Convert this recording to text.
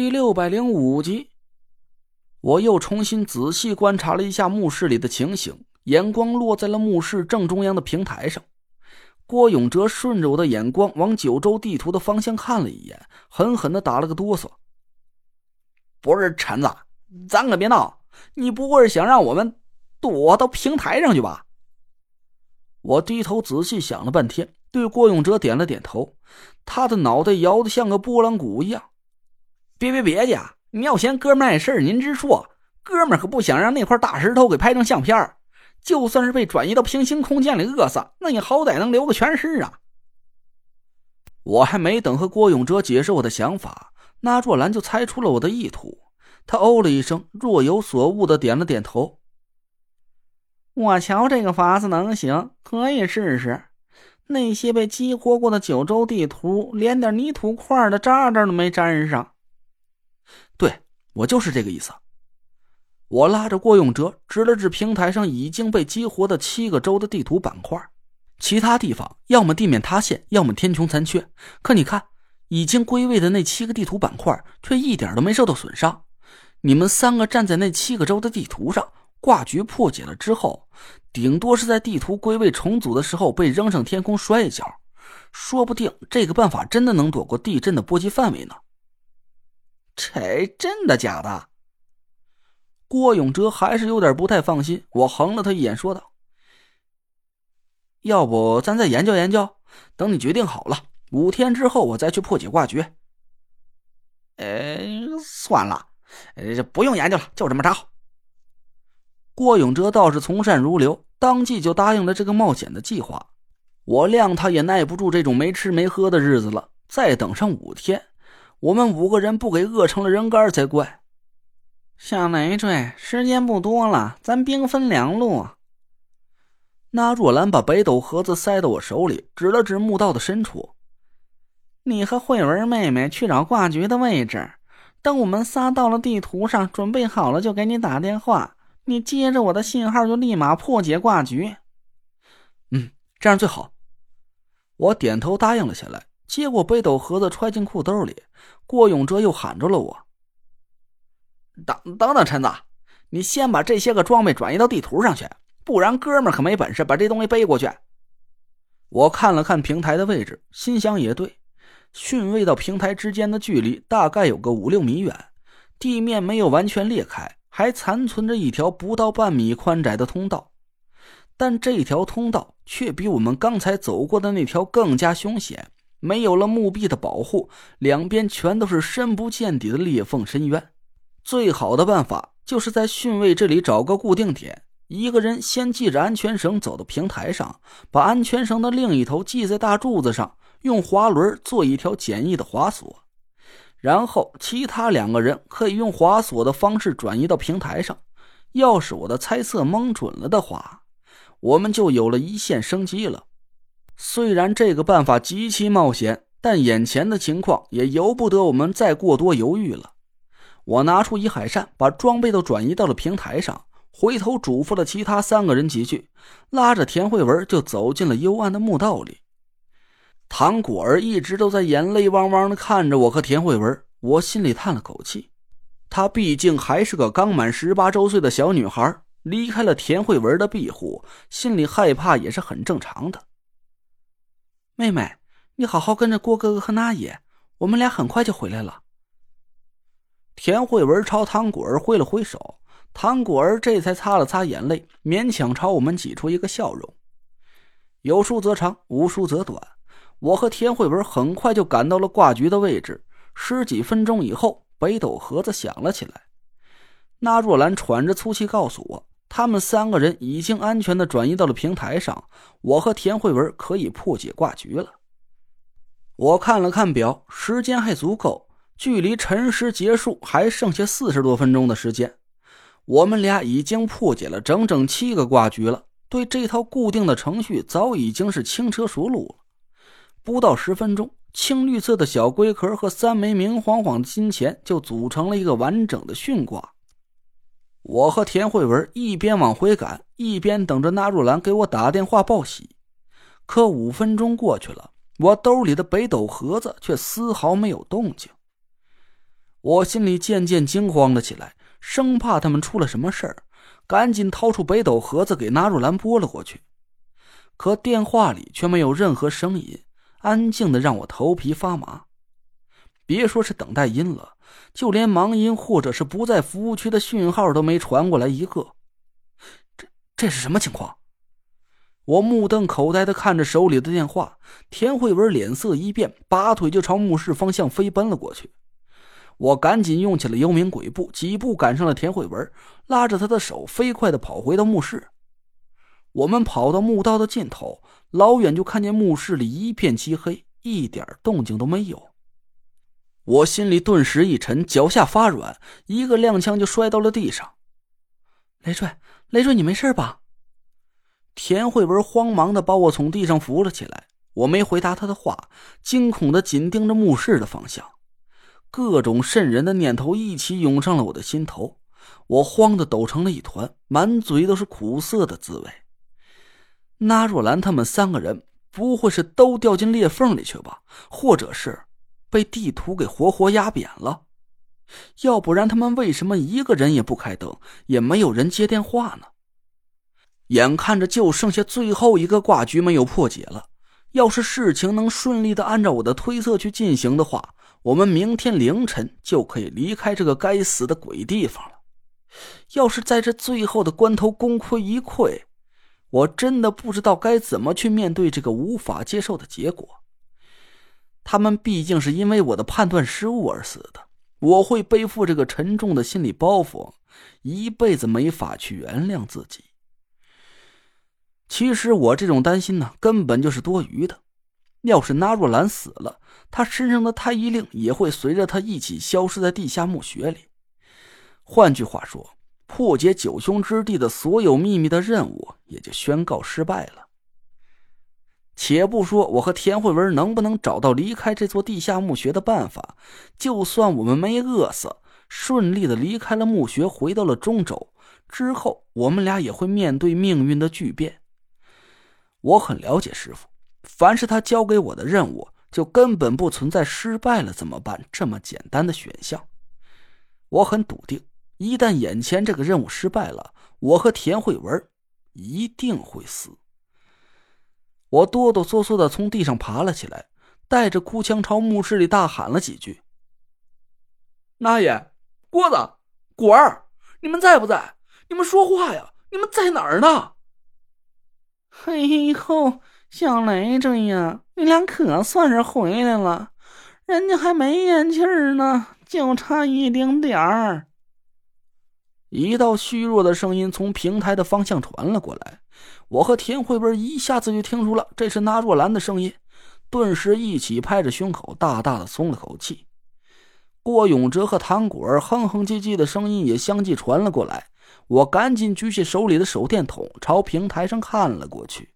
第605集。我又重新仔细观察了一下墓室里的情形，眼光落在了墓室正中央的平台上。郭永哲顺着我的眼光往九州地图的方向看了一眼，狠狠地打了个哆嗦。不是陈子，咱可别闹，你不会是想让我们躲到平台上去吧？我低头仔细想了半天，对郭永哲点了点头，他的脑袋摇得像个拨浪鼓一样。别介，你要嫌哥们碍事儿，您直说，哥们可不想让那块大石头给拍成相片，就算是被转移到平行空间里饿死，那也好歹能留个全尸啊。我还没等和郭永哲解释我的想法，那若兰就猜出了我的意图，他哦了一声，若有所悟的点了点头。我瞧这个法子能行，可以试试。那些被激活过的九州地图连点泥土块的渣渣都没沾上。对，我就是这个意思。我拉着郭永哲指了指平台上已经被激活的7个州的地图板块，其他地方要么地面塌陷，要么天穹残缺，可你看已经归位的那7个地图板块却一点都没受到损伤。你们3个站在那7个州的地图上，挂局破解了之后，顶多是在地图归位重组的时候被扔上天空摔一跤，说不定这个办法真的能躲过地震的波及范围呢。这真的假的？郭永哲还是有点不太放心，我横了他一眼说道，要不咱再研究研究，等你决定好了，5天之后我再去破解挂局。算了，不用研究了，就这么着。郭永哲倒是从善如流，当即就答应了这个冒险的计划。我谅他也耐不住这种没吃没喝的日子了，再等上5天，我们5个人不给饿成了人干才怪。小累赘，时间不多了，咱兵分两路。那若兰把北斗盒子塞到我手里，指了指墓道的深处。你和慧文妹妹去找挂局的位置，等我们仨到了地图上准备好了就给你打电话，你接着我的信号就立马破解挂局。这样最好。我点头答应了下来，接过北斗盒子揣进裤兜里。郭永哲又喊住了我。等等陈子，你先把这些个装备转移到地图上去，不然哥们儿可没本事把这东西背过去。我看了看平台的位置，心想也对，巽位到平台之间的距离大概有个5-6米远，地面没有完全裂开，还残存着一条不到半米宽窄的通道，但这条通道却比我们刚才走过的那条更加凶险，没有了墓壁的保护，两边全都是深不见底的裂缝深渊。最好的办法就是在巽位这里找个固定点，一个人先系着安全绳走到平台上，把安全绳的另一头系在大柱子上，用滑轮做一条简易的滑索，然后其他2个人可以用滑索的方式转移到平台上。要是我的猜测蒙准了的话，我们就有了一线生机了。虽然这个办法极其冒险，但眼前的情况也由不得我们再过多犹豫了。我拿出一海扇，把装备都转移到了平台上，回头嘱咐了其他3个人几句，拉着田慧文就走进了幽暗的墓道里。唐果儿一直都在眼泪汪汪地看着我和田慧文，我心里叹了口气。她毕竟还是个刚满18周岁的小女孩，离开了田慧文的庇护，心里害怕也是很正常的。妹妹，你好好跟着郭哥哥和那爷，我们俩很快就回来了。田慧文朝唐果儿挥了挥手，唐果儿这才擦了擦眼泪，勉强朝我们挤出一个笑容。有书则长，无书则短，我和田慧文很快就赶到了挂局的位置。10几分钟以后，北斗盒子响了起来。那若兰喘着粗气告诉我，他们3个人已经安全地转移到了平台上，我和田慧文可以破解挂局了。我看了看表，时间还足够，距离辰时结束还剩下40多分钟的时间，我们俩已经破解了整整7个挂局了，对这套固定的程序早已经是轻车熟路了。不到10分钟，青绿色的小龟壳和3枚明晃晃的金钱就组成了一个完整的巽卦。我和田慧文一边往回赶，一边等着纳若兰给我打电话报喜。可5分钟过去了，我兜里的北斗盒子却丝毫没有动静。我心里渐渐惊慌了起来，生怕他们出了什么事儿，赶紧掏出北斗盒子给纳若兰拨了过去。可电话里却没有任何声音，安静的让我头皮发麻。别说是等待音了，就连忙音或者是不在服务区的讯号都没传过来一个。这是什么情况？我目瞪口呆地看着手里的电话，田慧文脸色一变，拔腿就朝墓室方向飞奔了过去。我赶紧用起了幽冥鬼步，几步赶上了田慧文，拉着他的手飞快地跑回到墓室。我们跑到墓道的尽头，老远就看见墓室里一片漆黑，一点动静都没有。我心里顿时一沉，脚下发软，一个踉跄就摔到了地上。雷坠，你没事吧？田慧文慌忙地把我从地上扶了起来，我没回答他的话，惊恐地紧盯着墓室的方向。各种瘆人的念头一起涌上了我的心头，我慌得抖成了一团，满嘴都是苦涩的滋味。纳若兰他们三个人不会是都掉进裂缝里去吧？或者是被地图给活活压扁了？要不然他们为什么一个人也不开灯，也没有人接电话呢？眼看着就剩下最后一个卦局没有破解了，要是事情能顺利的按照我的推测去进行的话，我们明天凌晨就可以离开这个该死的鬼地方了。要是在这最后的关头功亏一篑，我真的不知道该怎么去面对这个无法接受的结果。他们毕竟是因为我的判断失误而死的，我会背负这个沉重的心理包袱，一辈子没法去原谅自己。其实我这种担心呢，根本就是多余的。要是纳若兰死了，她身上的太医令也会随着她一起消失在地下墓穴里。换句话说，破解九凶之地的所有秘密的任务也就宣告失败了。且不说我和田慧文能不能找到离开这座地下墓穴的办法，就算我们没饿死，顺利的离开了墓穴回到了中州，之后我们俩也会面对命运的巨变。我很了解师傅，凡是他交给我的任务，就根本不存在失败了怎么办这么简单的选项。我很笃定，一旦眼前这个任务失败了，我和田慧文一定会死。我哆哆嗦嗦地从地上爬了起来，带着哭腔朝墓室里大喊了几句：那爷、郭子、果儿，你们在不在？你们说话呀！你们在哪儿呢？嘿吼，小雷这呀，你俩可算是回来了，人家还没咽气儿呢，就差一丁点儿。一道虚弱的声音从平台的方向传了过来，我和田慧文一下子就听出了这是纳若兰的声音，顿时一起拍着胸口，大大的松了口气。郭永哲和唐果儿哼哼唧唧的声音也相继传了过来，我赶紧举起手里的手电筒朝平台上看了过去。